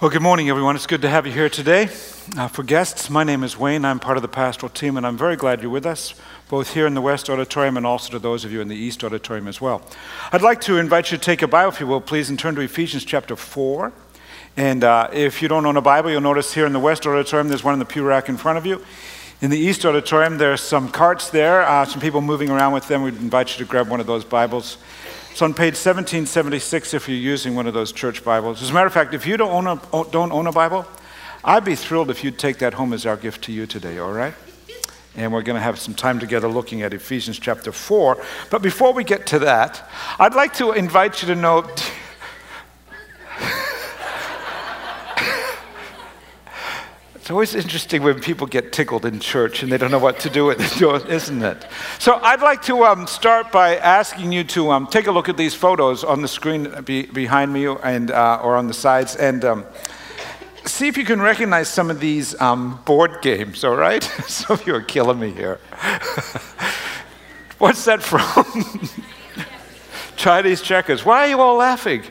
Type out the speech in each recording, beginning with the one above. Well, good morning, everyone. It's good to have you here today. For guests, my name is Wayne. I'm part of the pastoral team, and I'm very glad you're with us, both here in the West Auditorium and also to those of you in the East Auditorium as well. I'd like to invite you to take a Bible, if you will, please, and turn to Ephesians chapter 4. And if you don't own a Bible, you'll notice here in the West Auditorium, there's one in the pew rack in front of you. In the East Auditorium, there's some carts there, some people moving around with them. We'd invite you to grab one of those Bibles. It's on page 1776 if you're using one of those church Bibles. As a matter of fact, if you don't own a Bible, I'd be thrilled if you'd take that home as our gift to you today, all right? And we're going to have some time together looking at Ephesians chapter 4. But before we get to that, I'd like to invite you to know... It's always interesting when people get tickled in church and they don't know what to do with it, isn't it? So I'd like to start by asking you to take a look at these photos on the screen behind me and or on the sides and see if you can recognize some of these board games, all right? Some of you are killing me here. What's that from? Chinese checkers. Why are you all laughing?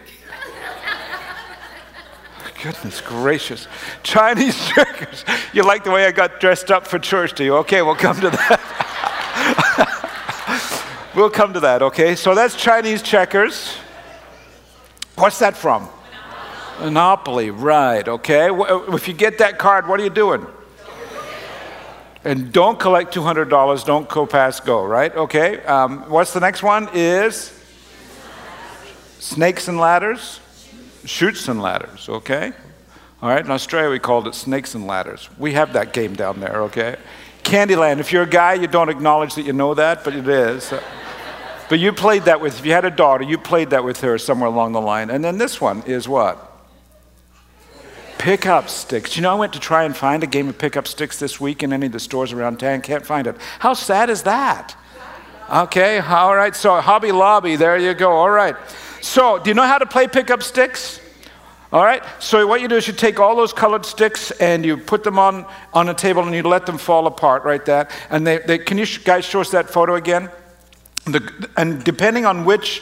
Goodness gracious. Chinese checkers. You like the way I got dressed up for church, do you? Okay, we'll come to that. We'll come to that, okay? So that's Chinese checkers. What's that from? Monopoly, right, okay. If you get that card, what are you doing? And don't collect $200, don't go past go, right? Okay, what's the next one is? Snakes and ladders. Chutes and ladders, okay? All right, in Australia we called it snakes and ladders. We have that game down there, okay? Candyland, if you're a guy, you don't acknowledge that you know that, but it is. But you played that with, if you had a daughter, you played that with her somewhere along the line. And then this one is what? Pickup sticks. You know, I went to try and find a game of pickup sticks this week in any of the stores around town, can't find it. How sad is that? Okay, all right, so Hobby Lobby, there you go, all right. So, do you know how to play pickup sticks? All right, so what you do is you take all those colored sticks and you put them on a table and you let them fall apart, right there. And they can you guys show us that photo again? And depending on which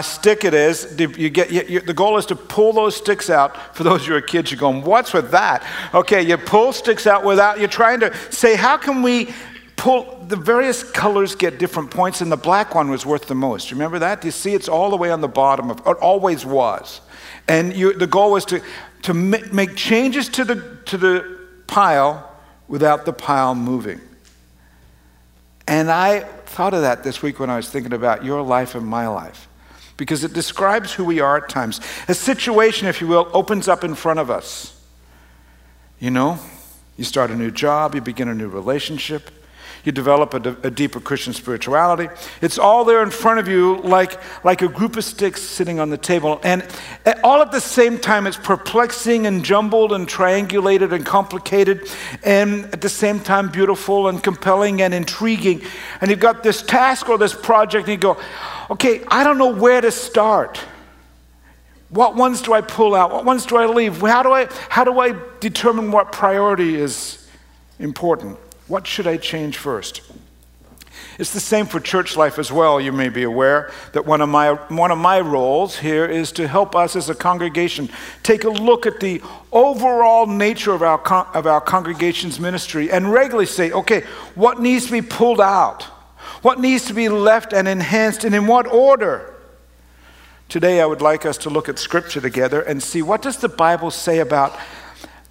stick it is, the goal is to pull those sticks out. For those of you who are kids, you're going, what's with that? Okay, you pull sticks out without, you're trying to say, how can we pull, the various colors get different points, and the black one was worth the most. Remember that? You see, it's all the way on the bottom of, it always was. And the goal was to make changes to the pile without the pile moving. And I thought of that this week when I was thinking about your life and my life, because it describes who we are at times. A situation, if you will, opens up in front of us. You know, you start a new job, you begin a new relationship, You develop a deeper Christian spirituality. It's all there in front of you like a group of sticks sitting on the table. And all at the same time, it's perplexing and jumbled and triangulated and complicated, and at the same time beautiful and compelling and intriguing. And you've got this task or this project, and you go, okay, I don't know where to start. What ones do I pull out? What ones do I leave? How do I determine what priority is important? What should I change first? It's the same for church life as well. You may be aware that one of my roles here is to help us as a congregation take a look at the overall nature of our congregation's ministry and regularly say, okay, what needs to be pulled out? What needs to be left and enhanced, and in what order? Today I would like us to look at Scripture together and see what does the Bible say about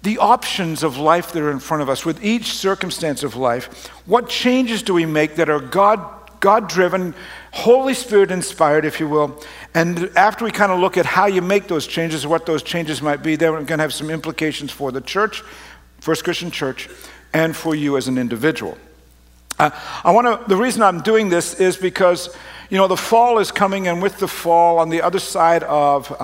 the options of life that are in front of us with each circumstance of life. What changes do we make that are God-driven, Holy Spirit-inspired, if you will? And after we kind of look at how you make those changes, what those changes might be, then we're going to have some implications for the church, First Christian Church, and for you as an individual. The reason I'm doing this is because, you know, the fall is coming, and with the fall, on the other side of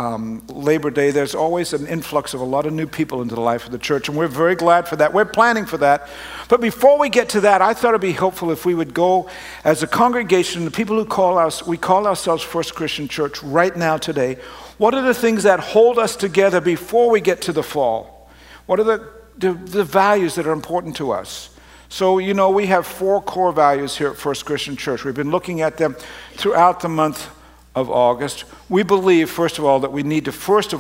Labor Day, there's always an influx of a lot of new people into the life of the church, and we're very glad for that. We're planning for that. But before we get to that, I thought it'd be helpful if we would go as a congregation, the people who call ourselves First Christian Church right now today, what are the things that hold us together before we get to the fall? What are the values that are important to us? So, you know, we have 4 core values here at First Christian Church. We've been looking at them throughout the month of August. We believe, first of all, that we need to, first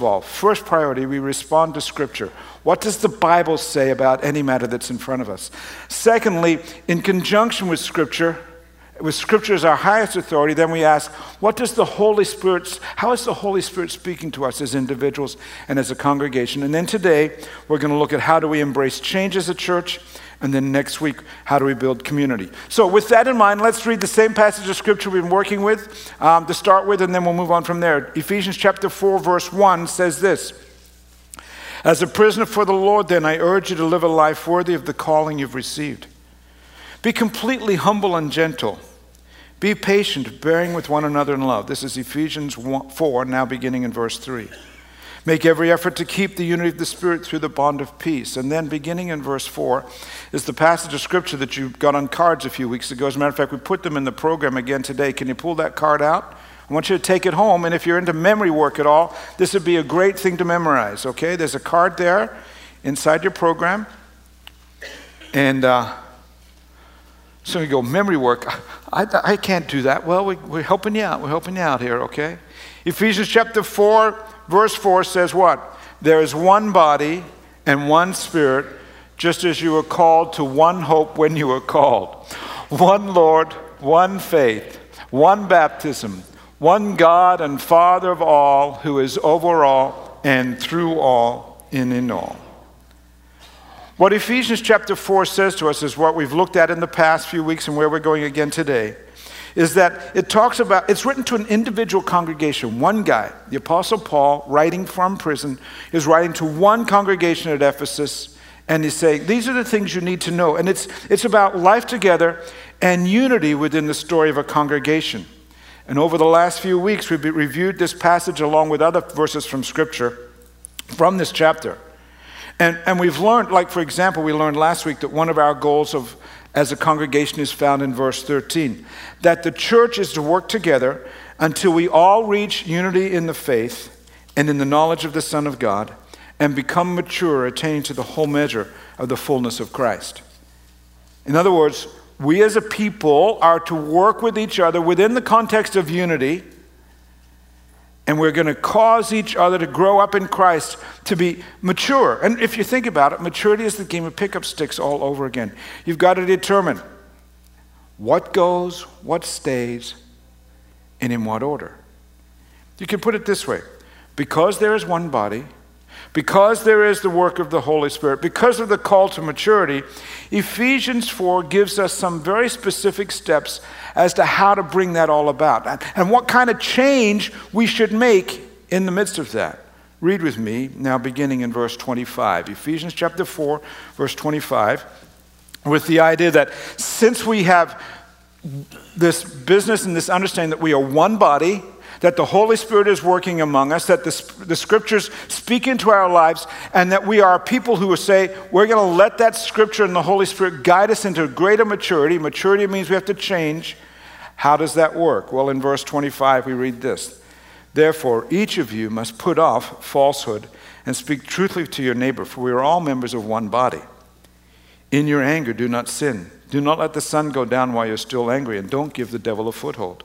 priority, we respond to Scripture. What does the Bible say about any matter that's in front of us? Secondly, in conjunction with Scripture as our highest authority, then we ask, how is the Holy Spirit speaking to us as individuals and as a congregation? And then today, we're going to look at how do we embrace change as a church, and then next week, how do we build community? So with that in mind, let's read the same passage of Scripture we've been working with to start with, and then we'll move on from there. Ephesians chapter 4, verse 1 says this, "As a prisoner for the Lord, then, I urge you to live a life worthy of the calling you've received. Be completely humble and gentle. Be patient, bearing with one another in love." This is Ephesians 4, now beginning in verse 3. "Make every effort to keep the unity of the Spirit through the bond of peace." And then beginning in verse 4 is the passage of Scripture that you got on cards a few weeks ago. As a matter of fact, we put them in the program again today. Can you pull that card out? I want you to take it home, and if you're into memory work at all, this would be a great thing to memorize, okay? There's a card there inside your program. And so you go, memory work, I can't do that. Well, we're helping you out. We're helping you out here, okay? Ephesians chapter 4, Verse 4 says what? "There is one body and one Spirit, just as you were called to one hope when you were called. One Lord, one faith, one baptism, one God and Father of all, who is over all and through all and in all." What Ephesians chapter 4 says to us is what we've looked at in the past few weeks and where we're going again today. Is that it talks about, it's written to an individual congregation. One guy, the Apostle Paul, writing from prison, is writing to one congregation at Ephesus, and he's saying, these are the things you need to know. And it's about life together and unity within the story of a congregation. And over the last few weeks, we've reviewed this passage along with other verses from Scripture, from this chapter. And we've learned, like for example, we learned last week that one of our goals of as a congregation is found in verse 13, that the church is to work together until we all reach unity in the faith and in the knowledge of the Son of God and become mature, attaining to the whole measure of the fullness of Christ. In other words, we as a people are to work with each other within the context of unity, and we're going to cause each other to grow up in Christ, to be mature. And if you think about it, maturity is the game of pickup sticks all over again. You've got to determine what goes, what stays, and in what order. You can put it this way. Because there is one body, because there is the work of the Holy Spirit, because of the call to maturity, Ephesians 4 gives us some very specific steps as to how to bring that all about and what kind of change we should make in the midst of that. Read with me now beginning in verse 25. Ephesians chapter 4, verse 25 with the idea that since we have this business and this understanding that we are one body, that the Holy Spirit is working among us, that the Scriptures speak into our lives, and that we are people who will say, we're going to let that Scripture and the Holy Spirit guide us into greater maturity. Maturity means we have to change. How does that work? Well, in verse 25, we read this. Therefore, each of you must put off falsehood and speak truthfully to your neighbor, for we are all members of one body. In your anger, do not sin. Do not let the sun go down while you're still angry, and don't give the devil a foothold.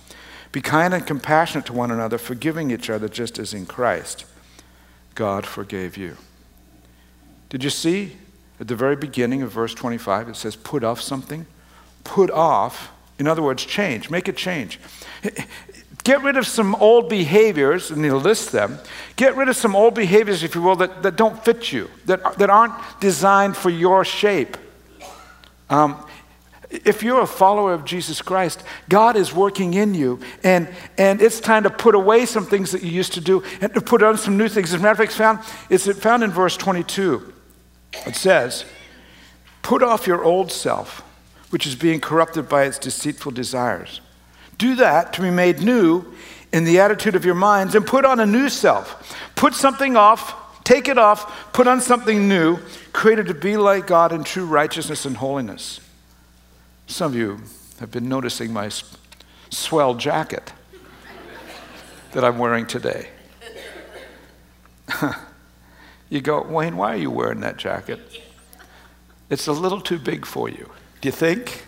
Be kind and compassionate to one another, forgiving each other, just as in Christ God forgave you. Did you see at the very beginning of verse 25, it says put off something? Put off, in other words, change, make a change. Get rid of some old behaviors, and he'll list them. Get rid of some old behaviors, if you will, that don't fit you, that aren't designed for your shape. If you're a follower of Jesus Christ, God is working in you, and it's time to put away some things that you used to do and to put on some new things. As a matter of fact, it's found in verse 22. It says, put off your old self, which is being corrupted by its deceitful desires. Do that to be made new in the attitude of your minds, and put on a new self. Put something off, take it off, put on something new, created to be like God in true righteousness and holiness. Some of you have been noticing my swell jacket that I'm wearing today. You go, Wayne, why are you wearing that jacket? It's a little too big for you. Do you think?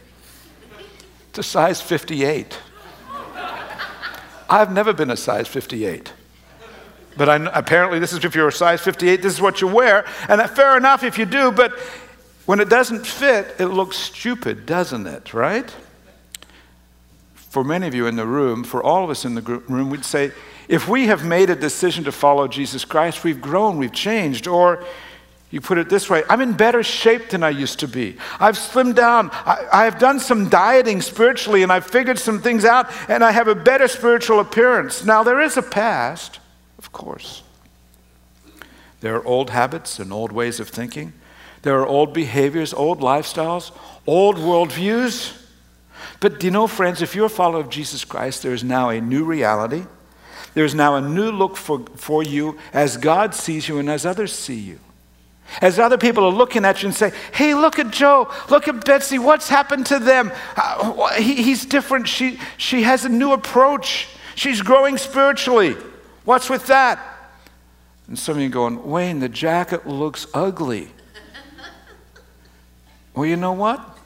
It's a size 58. I've never been a size 58. But apparently this is, if you're a size 58, this is what you wear. And fair enough if you do, but when it doesn't fit, it looks stupid, doesn't it, right? For many of you in the room, for all of us in the room, we'd say, if we have made a decision to follow Jesus Christ, we've grown, we've changed. Or you put it this way, I'm in better shape than I used to be. I've slimmed down. I've done some dieting spiritually, and I've figured some things out, and I have a better spiritual appearance. Now, there is a past, of course. There are old habits and old ways of thinking. There are old behaviors, old lifestyles, old worldviews. But do you know, friends, if you're a follower of Jesus Christ, there is now a new reality. There is now a new look for you as God sees you and as others see you. As other people are looking at you and say, hey, look at Joe, look at Betsy, what's happened to them? He's different. She has a new approach. She's growing spiritually. What's with that? And some of you are going, Wayne, the jacket looks ugly. Well, you know what?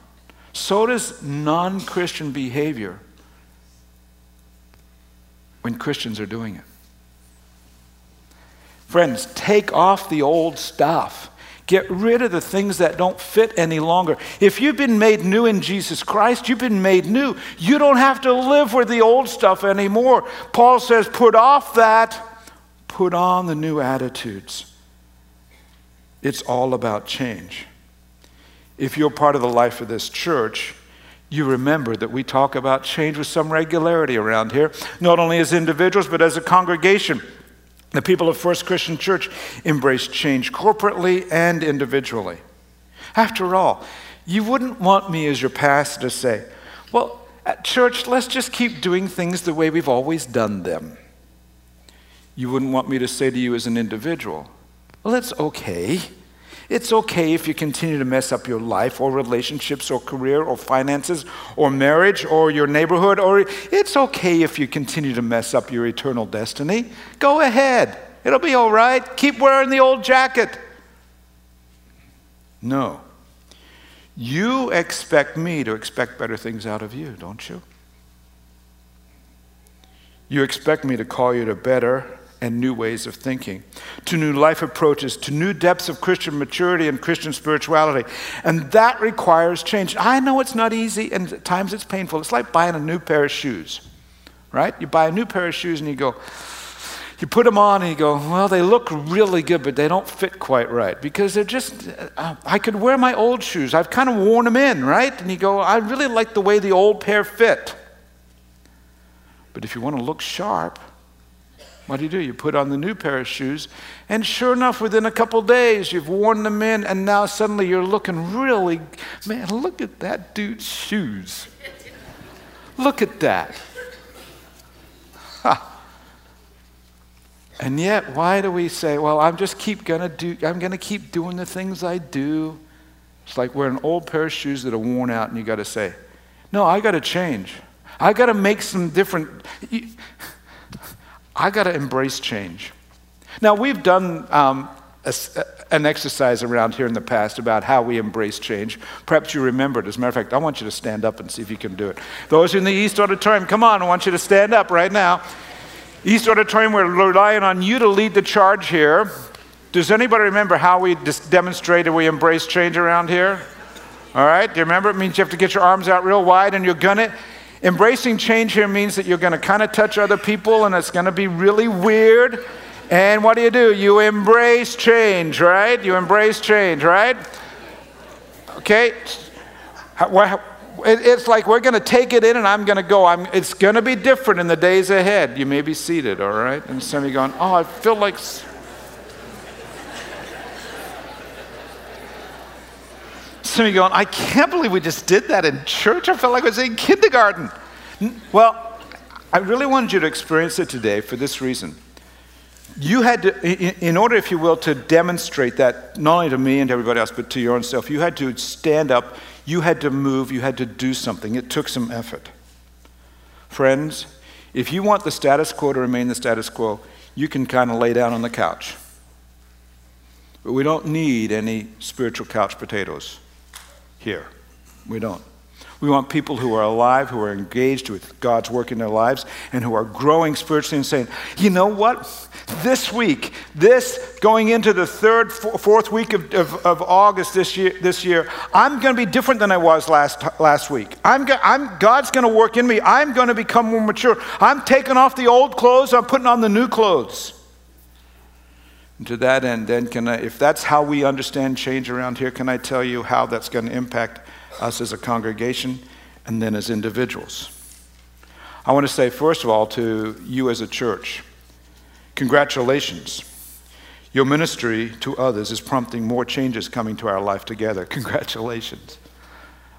So does non-Christian behavior when Christians are doing it. Friends, take off the old stuff. Get rid of the things that don't fit any longer. If you've been made new in Jesus Christ, you've been made new. You don't have to live with the old stuff anymore. Paul says, put off that, put on the new attitudes. It's all about change. If you're part of the life of this church, you remember that we talk about change with some regularity around here, not only as individuals, but as a congregation. The people of First Christian Church embrace change corporately and individually. After all, you wouldn't want me as your pastor to say, well, at church, let's just keep doing things the way we've always done them. You wouldn't want me to say to you as an individual, well, it's okay. It's okay if you continue to mess up your life or relationships or career or finances or marriage or your neighborhood, or it's okay if you continue to mess up your eternal destiny. Go ahead. It'll be all right. Keep wearing the old jacket. No. You expect me to expect better things out of you, don't you? You expect me to call you to better and new ways of thinking, to new life approaches, to new depths of Christian maturity and Christian spirituality. And that requires change. I know it's not easy, and at times it's painful. It's like buying a new pair of shoes, right? You buy a new pair of shoes and you go, you put them on and you go, well, they look really good, but they don't fit quite right because they're just, I could wear my old shoes. I've kind of worn them in, right? And you go, I really like the way the old pair fit. But if you want to look sharp, what do? You put on the new pair of shoes, and sure enough, within a couple days, you've worn them in, and now suddenly you're looking really, man, look at that dude's shoes. Look at that. Ha. And yet, why do we say, well, I'm going to keep doing the things I do. It's like wearing an old pair of shoes that are worn out, and you got to say, no, I got to change. I got to make some different, I got to embrace change. Now, we've done an exercise around here in the past about how we embrace change. Perhaps you remember it. As a matter of fact, I want you to stand up and see if you can do it. Those in the East Auditorium, come on, I want you to stand up right now. East Auditorium, we're relying on you to lead the charge here. Does anybody remember how we demonstrated we embrace change around here? All right, do you remember? It means you have to get your arms out real wide and you're gonna. Embracing change here means that you're gonna kinda touch other people and it's gonna be really weird. And what do? You embrace change, right? You embrace change, right? Okay. It's like we're going to take it in and I'm going to go. It's going to be different in the days ahead. You may be seated, all right? And some of you going, oh, I feel like... Some of you going, I can't believe we just did that in church. I felt like I was in kindergarten. Well, I really wanted you to experience it today for this reason. You had to, in order, if you will, to demonstrate that, not only to me and to everybody else, but to your own self, you had to stand up, you had to move, you had to do something. It took some effort. Friends, if you want the status quo to remain the status quo, you can kind of lay down on the couch. But we don't need any spiritual couch potatoes here. We don't. We want people who are alive, who are engaged with God's work in their lives, and who are growing spiritually and saying, you know what? This week, going into the fourth week of August this year, I'm going to be different than I was last week. God's going to work in me. I'm going to become more mature. I'm taking off the old clothes. I'm putting on the new clothes. And to that end, then, if that's how we understand change around here, can I tell you how that's going to impact us as a congregation, and then as individuals? I want to say, first of all, to you as a church, congratulations. Your ministry to others is prompting more changes coming to our life together. Congratulations.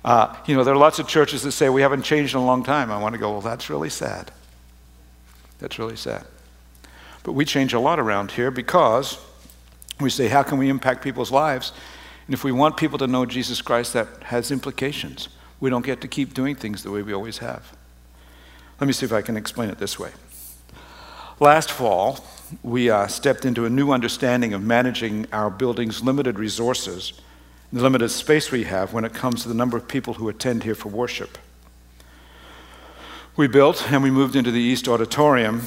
There are lots of churches that say, we haven't changed in a long time. I want to go, well, that's really sad. That's really sad. But we change a lot around here because we say, how can we impact people's lives? And if we want people to know Jesus Christ, that has implications. We don't get to keep doing things the way we always have. Let me see if I can explain it this way. Last fall, we stepped into a new understanding of managing our building's limited resources, the limited space we have when it comes to the number of people who attend here for worship. We built and we moved into the East Auditorium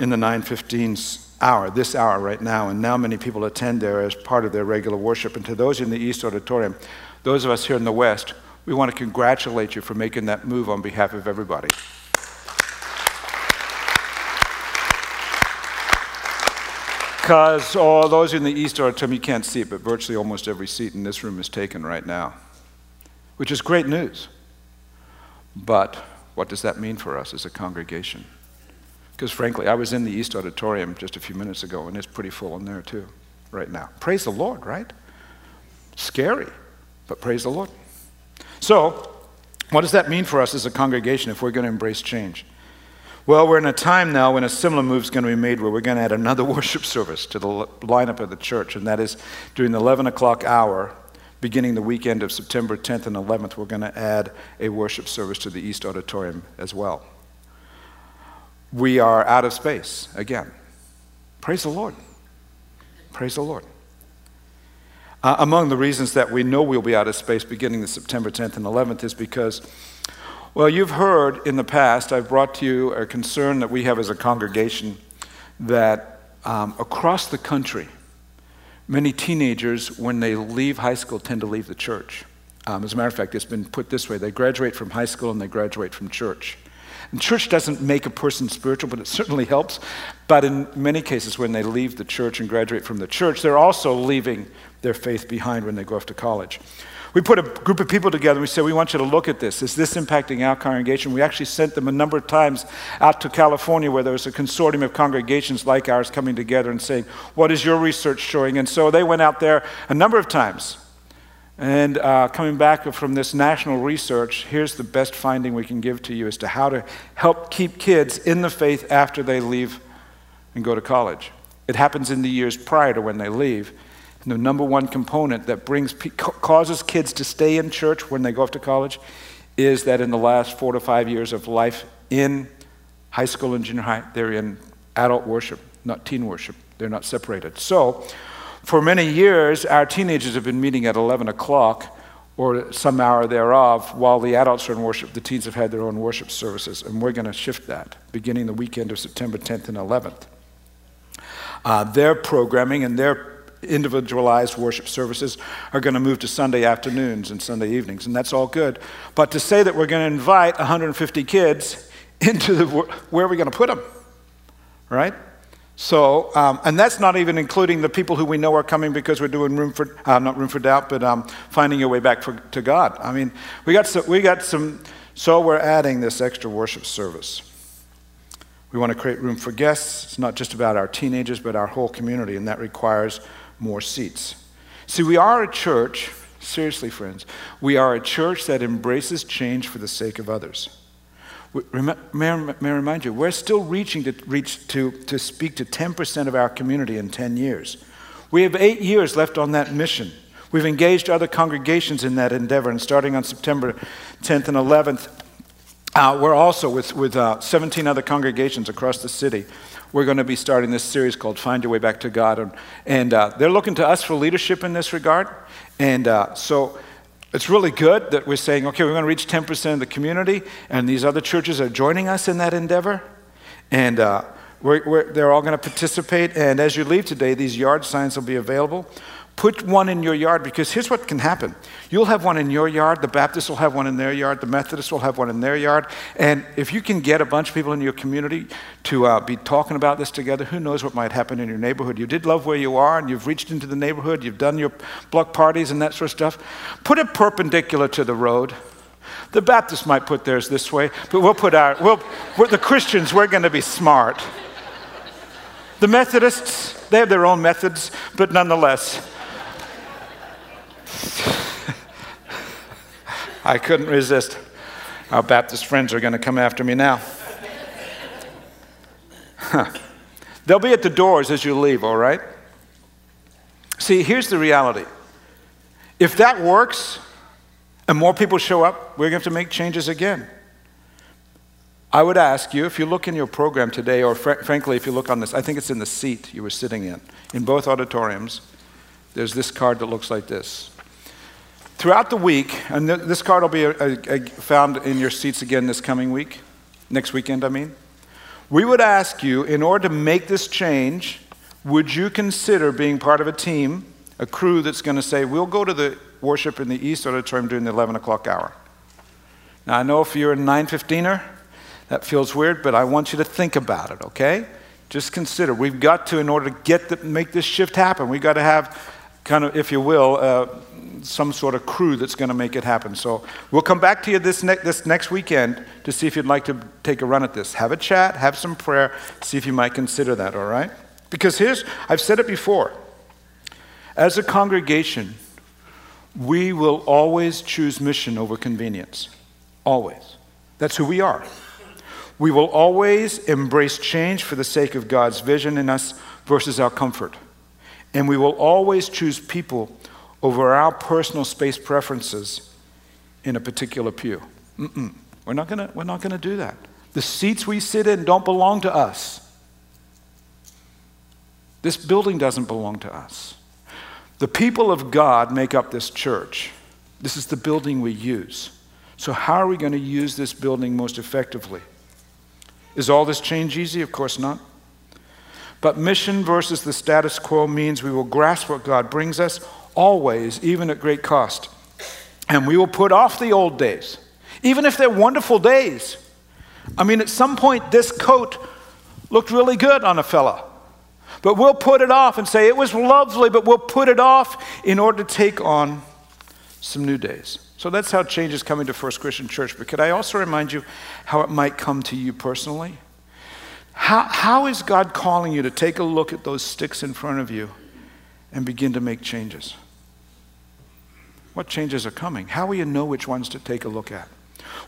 in the 9:15 hour, this hour right now, and now many people attend there as part of their regular worship. And to those in the East Auditorium, those of us here in the West, we want to congratulate you for making that move on behalf of everybody. Because those in the East Auditorium, you can't see it, but virtually almost every seat in this room is taken right now, which is great news. But what does that mean for us as a congregation? Because frankly, I was in the East Auditorium just a few minutes ago, and it's pretty full in there too, right now. Praise the Lord, right? Scary, but praise the Lord. So, what does that mean for us as a congregation if we're going to embrace change? Well, we're in a time now when a similar move is going to be made where we're going to add another worship service to the lineup of the church, and that is during the 11 o'clock hour, beginning the weekend of September 10th and 11th, we're going to add a worship service to the East Auditorium as well. We are out of space again. Praise the Lord. Praise the Lord. Among the reasons that we know we'll be out of space beginning the September 10th and 11th is because, well, you've heard in the past, I've brought to you a concern that we have as a congregation that across the country, many teenagers, when they leave high school, tend to leave the church. As a matter of fact, it's been put this way. They graduate from high school and they graduate from church. And church doesn't make a person spiritual, but it certainly helps. But in many cases, when they leave the church and graduate from the church, they're also leaving their faith behind when they go off to college. We put a group of people together and we said, we want you to look at this. Is this impacting our congregation? We actually sent them a number of times out to California where there was a consortium of congregations like ours coming together and saying, what is your research showing? And so they went out there a number of times. And coming back from this national research, here's the best finding we can give to you as to how to help keep kids in the faith after they leave and go to college. It happens in the years prior to when they leave. And the number one component that causes kids to stay in church when they go off to college is that in the last 4 to 5 years of life in high school and junior high, they're in adult worship, not teen worship. They're not separated. So for many years, our teenagers have been meeting at 11 o'clock or some hour thereof while the adults are in worship. The teens have had their own worship services, and we're going to shift that beginning the weekend of September 10th and 11th. Their programming and their individualized worship services are going to move to Sunday afternoons and Sunday evenings, and that's all good. But to say that we're going to invite 150 kids into where are we going to put them, right? So, and that's not even including the people who we know are coming because we're doing finding your way back to God. I mean, so we're adding this extra worship service. We want to create room for guests. It's not just about our teenagers, but our whole community, and that requires more seats. See, we are a church, seriously, friends, we are a church that embraces change for the sake of others. May I remind you, we're still reaching to speak to 10% of our community in 10 years. We have 8 years left on that mission. We've engaged other congregations in that endeavor, and starting on September 10th and 11th, we're also, with 17 other congregations across the city, we're going to be starting this series called Find Your Way Back to God. And they're looking to us for leadership in this regard. And so it's really good that we're saying, okay, we're going to reach 10% of the community, and these other churches are joining us in that endeavor. And they're all going to participate. And as you leave today, these yard signs will be available. Put one in your yard, because here's what can happen. You'll have one in your yard, the Baptists will have one in their yard, the Methodists will have one in their yard, and if you can get a bunch of people in your community to be talking about this together, who knows what might happen in your neighborhood. You did love where you are, and you've reached into the neighborhood, you've done your block parties and that sort of stuff. Put it perpendicular to the road. The Baptists might put theirs this way, but we'll put our, the Christians, we're going to be smart. The Methodists, they have their own methods, but nonetheless, I couldn't resist. Our Baptist friends are going to come after me now. They'll be at the doors as you leave, all right? See, here's the reality. If that works and more people show up, we're going to have to make changes again. I would ask you, if you look in your program today, or frankly, if you look on this, I think it's in the seat you were sitting in both auditoriums, there's this card that looks like this. Throughout the week, and this card will be found in your seats again this coming week, next weekend, I mean. We would ask you, in order to make this change, would you consider being part of a team, a crew that's going to say, we'll go to the worship in the East Auditorium during the 11 o'clock hour. Now, I know if you're a 9:15er, that feels weird, but I want you to think about it, okay? Just consider, we've got to, in order to make this shift happen, we've got to have kind of, if you will, some sort of crew that's going to make it happen. So we'll come back to you this next weekend to see if you'd like to take a run at this. Have a chat, have some prayer, see if you might consider that, all right? Because I've said it before. As a congregation, we will always choose mission over convenience. Always. That's who we are. We will always embrace change for the sake of God's vision in us versus our comfort. And we will always choose people over our personal space preferences in a particular pew. We're not gonna do that. The seats we sit in don't belong to us. This building doesn't belong to us. The people of God make up this church. This is the building we use. So how are we going to use this building most effectively? Is all this change easy? Of course not. But mission versus the status quo means we will grasp what God brings us always, even at great cost. And we will put off the old days, even if they're wonderful days. I mean, at some point, this coat looked really good on a fella. But we'll put it off and say, it was lovely, but we'll put it off in order to take on some new days. So that's how change is coming to First Christian Church. But could I also remind you how it might come to you personally? How is God calling you to take a look at those sticks in front of you and begin to make changes? What changes are coming? How will you know which ones to take a look at?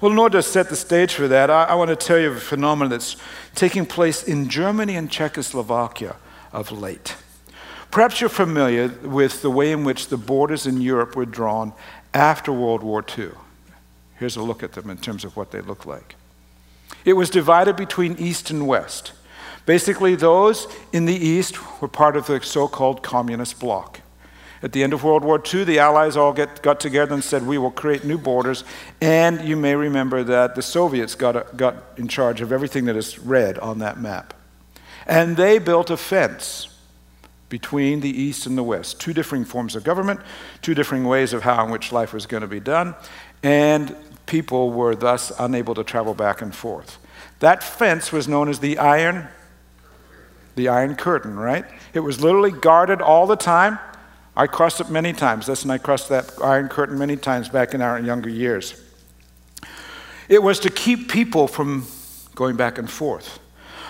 Well, in order to set the stage for that, I want to tell you of a phenomenon that's taking place in Germany and Czechoslovakia of late. Perhaps you're familiar with the way in which the borders in Europe were drawn after World War II. Here's a look at them in terms of what they look like. It was divided between East and West. Basically, those in the East were part of the so-called communist bloc. At the end of World War II, the Allies all got together and said, we will create new borders. And you may remember that the Soviets got in charge of everything that is red on that map. And they built a fence between the East and the West. Two differing forms of government, two differing ways of how and which life was going to be done. And people were thus unable to travel back and forth. That fence was known as the Iron Curtain, right? It was literally guarded all the time. I crossed it many times. Listen, I crossed that Iron Curtain many times back in our younger years. It was to keep people from going back and forth.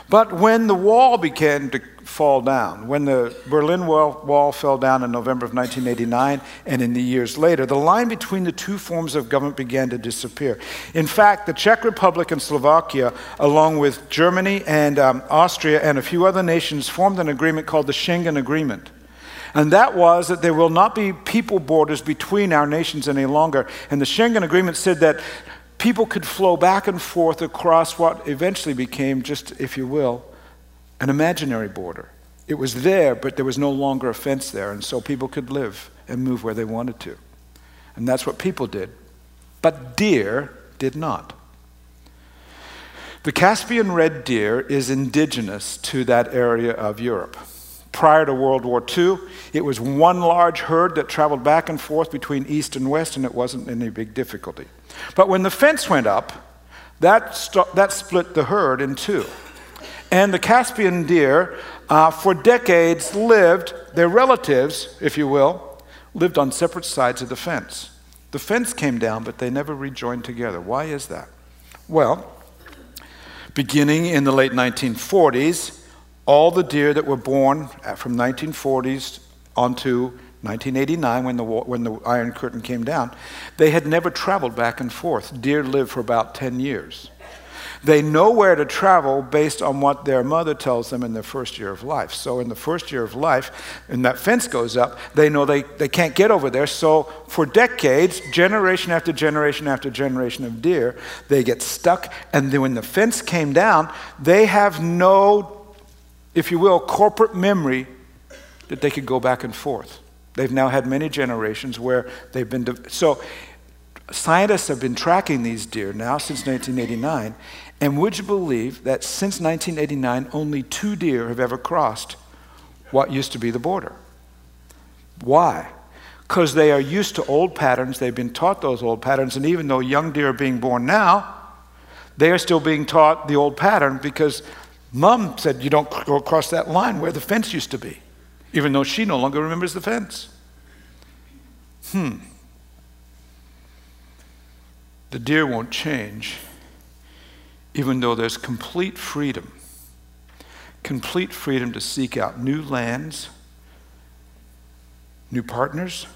But when the wall began to fall down, when the Berlin Wall fell down in November of 1989 and in the years later, the line between the two forms of government began to disappear. In fact, the Czech Republic and Slovakia, along with Germany and Austria and a few other nations, formed an agreement called the Schengen Agreement. And that was that there will not be people borders between our nations any longer. And the Schengen Agreement said that people could flow back and forth across what eventually became, just if you will, an imaginary border. It was there, but there was no longer a fence there, and so people could live and move where they wanted to. And that's what people did. But deer did not. The Caspian Red Deer is indigenous to that area of Europe. Prior to World War II, it was one large herd that traveled back and forth between East and West, and it wasn't any big difficulty. But when the fence went up, that split the herd in two. And the Caspian deer, for decades, lived, their relatives, if you will, lived on separate sides of the fence. The fence came down, but they never rejoined together. Why is that? Well, beginning in the late 1940s, all the deer that were born from 1940s onto 1989, when the Iron Curtain came down, they had never traveled back and forth. Deer lived for about 10 years. They know where to travel based on what their mother tells them in their first year of life. So in the first year of life, and that fence goes up, they know they can't get over there. So for decades, generation after generation after generation of deer, they get stuck. And then when the fence came down, they have no, if you will, corporate memory that they could go back and forth. They've now had many generations where they've been... So scientists have been tracking these deer now since 1989, and would you believe that since 1989, only 2 deer have ever crossed what used to be the border? Why? Because they are used to old patterns, they've been taught those old patterns, and even though young deer are being born now, they are still being taught the old pattern because Mom said, you don't go across that line where the fence used to be, even though she no longer remembers the fence. The deer won't change, even though there's complete freedom to seek out new lands, new partners,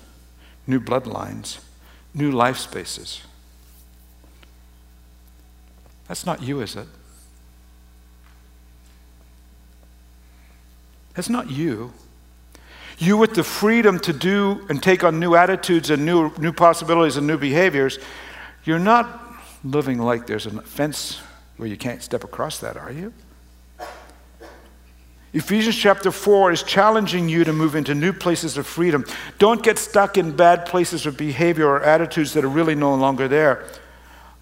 new bloodlines, new life spaces. That's not you, is it? That's not you. You with the freedom to do and take on new attitudes and new possibilities and new behaviors, you're not living like there's a fence where you can't step across that, are you? Ephesians chapter 4 is challenging you to move into new places of freedom. Don't get stuck in bad places of behavior or attitudes that are really no longer there.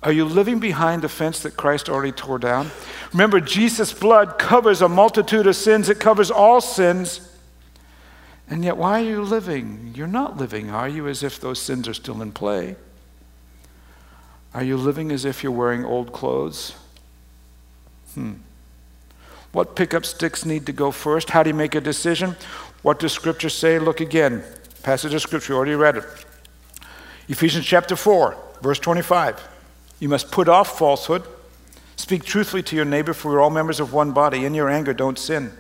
Are you living behind the fence that Christ already tore down? Remember, Jesus' blood covers a multitude of sins. It covers all sins. And yet, why are you living? You're not living, are you, as if those sins are still in play? Are you living as if you're wearing old clothes? What pickup sticks need to go first? How do you make a decision? What does Scripture say? Look again. Passage of Scripture, already read it. Ephesians chapter 4, verse 25. You must put off falsehood. Speak truthfully to your neighbor, for we're all members of one body. In your anger, don't sin.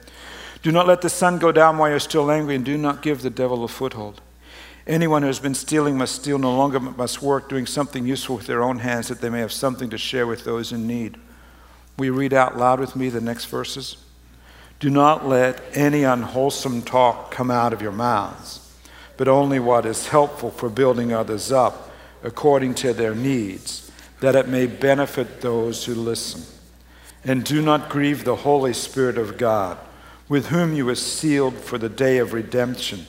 Do not let the sun go down while you're still angry, and do not give the devil a foothold. Anyone who has been stealing must steal no longer, but must work, doing something useful with their own hands, that they may have something to share with those in need. We read out loud with me the next verses. Do not let any unwholesome talk come out of your mouths, but only what is helpful for building others up according to their needs, that it may benefit those who listen. And do not grieve the Holy Spirit of God, with whom you were sealed for the day of redemption.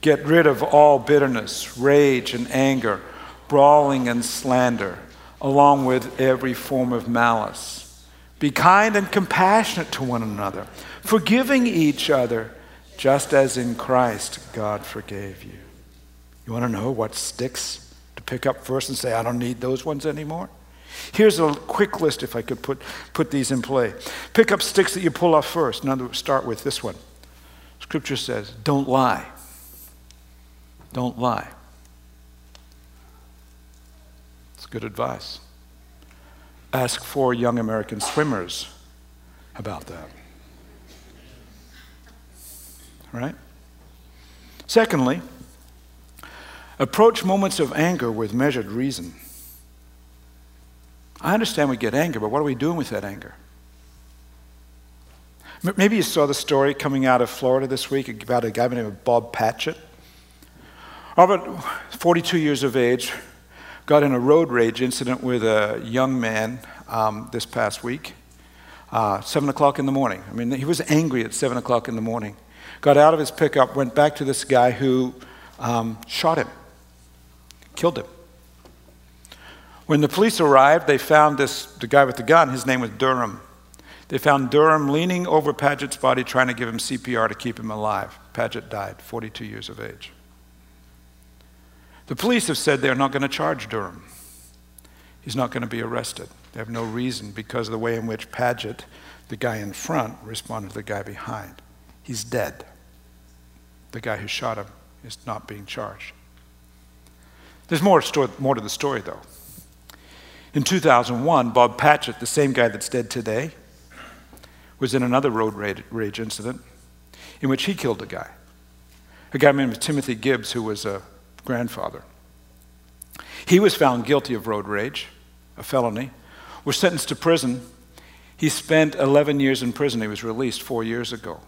Get rid of all bitterness, rage and anger, brawling and slander, along with every form of malice. Be kind and compassionate to one another, forgiving each other, just as in Christ God forgave you. You want to know what sticks to pick up first and say, I don't need those ones anymore? Here's a quick list, if I could put these in play. Pick up sticks that you pull off first. In other words, start with this one. Scripture says, don't lie. Don't lie. It's good advice. Ask four young American swimmers about that. Right? Secondly, approach moments of anger with measured reason. I understand we get angry, but what are we doing with that anger? Maybe you saw the story coming out of Florida this week about a guy named Bob Patchett. Robert, 42 years of age, got in a road rage incident with a young man this past week, 7 o'clock in the morning. I mean, he was angry at 7 o'clock in the morning. Got out of his pickup, went back to this guy who shot him, killed him. When the police arrived, they found the guy with the gun, his name was Durham. They found Durham leaning over Padgett's body, trying to give him CPR to keep him alive. Padgett died, 42 years of age. The police have said they're not going to charge Durham. He's not going to be arrested. They have no reason because of the way in which Padgett, the guy in front, responded to the guy behind. He's dead. The guy who shot him is not being charged. There's more to the story, though. In 2001, Bob Patchett, the same guy that's dead today, was in another road rage incident in which he killed a guy. A guy named Timothy Gibbs, who was a grandfather. He was found guilty of road rage, a felony, was sentenced to prison. He spent 11 years in prison. He was released 4 years ago.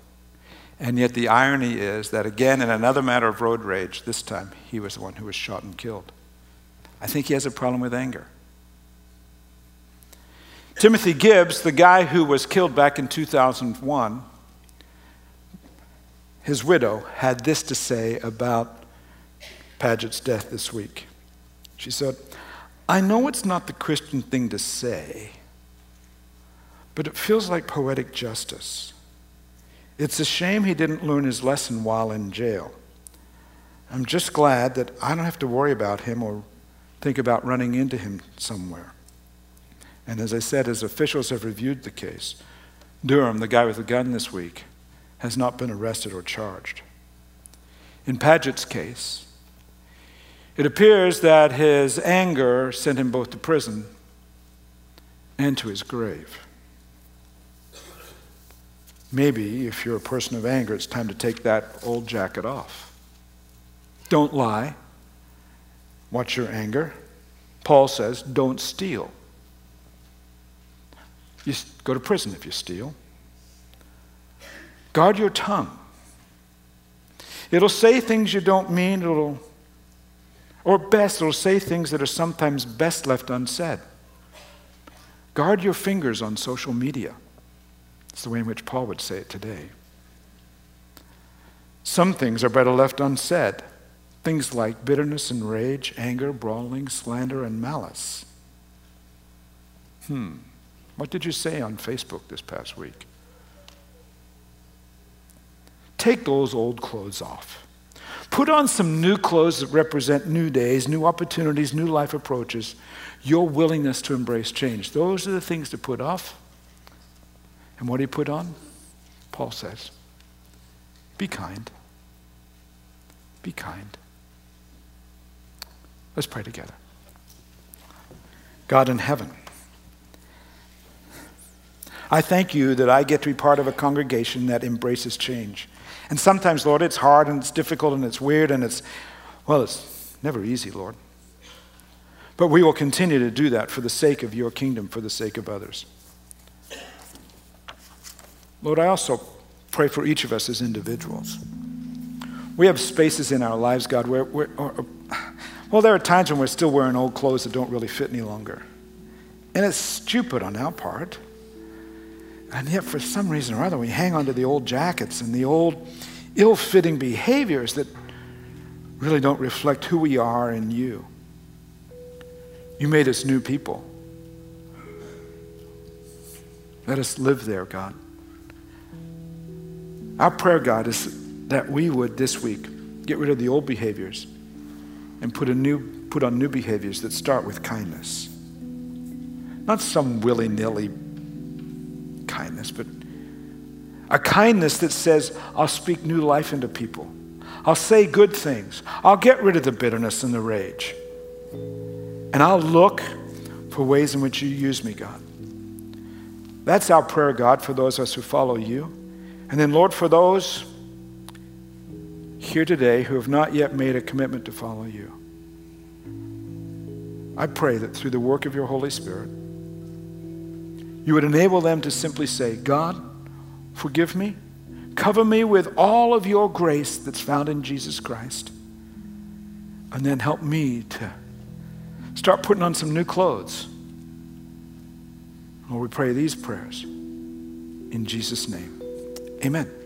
And yet the irony is that again, in another matter of road rage, this time he was the one who was shot and killed. I think he has a problem with anger. Timothy Gibbs, the guy who was killed back in 2001, his widow had this to say about Padgett's death this week. She said, I know it's not the Christian thing to say, but it feels like poetic justice. It's a shame he didn't learn his lesson while in jail. I'm just glad that I don't have to worry about him or think about running into him somewhere. And as I said, as officials have reviewed the case, Durham, the guy with the gun this week, has not been arrested or charged. In Padgett's case, it appears that his anger sent him both to prison and to his grave. Maybe if you're a person of anger, it's time to take that old jacket off. Don't lie. Watch your anger. Paul says, don't steal. You go to prison if you steal. Guard your tongue. It'll say things you don't mean. It'll say things that are sometimes best left unsaid. Guard your fingers on social media. It's the way in which Paul would say it today. Some things are better left unsaid. Things like bitterness and rage, anger, brawling, slander, and malice. What did you say on Facebook this past week? Take those old clothes off. Put on some new clothes that represent new days, new opportunities, new life approaches, your willingness to embrace change. Those are the things to put off. And what do you put on? Paul says, be kind. Be kind. Let's pray together. God in heaven, I thank you that I get to be part of a congregation that embraces change. And sometimes, Lord, it's hard and it's difficult and it's weird and it's never easy, Lord. But we will continue to do that for the sake of your kingdom, for the sake of others. Lord, I also pray for each of us as individuals. We have spaces in our lives, God, where there are times when we're still wearing old clothes that don't really fit any longer. And it's stupid on our part. And yet, for some reason or other, we hang on to the old jackets and the old ill-fitting behaviors that really don't reflect who we are in you. You made us new people. Let us live there, God. Our prayer, God, is that we would this week get rid of the old behaviors and put on new behaviors that start with kindness. Not some willy-nilly kindness, but a kindness that says, I'll speak new life into people. I'll say good things. I'll get rid of the bitterness and the rage. And I'll look for ways in which you use me, God. That's our prayer, God, for those of us who follow you. And then, Lord, for those here today who have not yet made a commitment to follow you, I pray that through the work of your Holy Spirit, you would enable them to simply say, God, forgive me. Cover me with all of your grace that's found in Jesus Christ. And then help me to start putting on some new clothes. Lord, we pray these prayers in Jesus' name. Amen.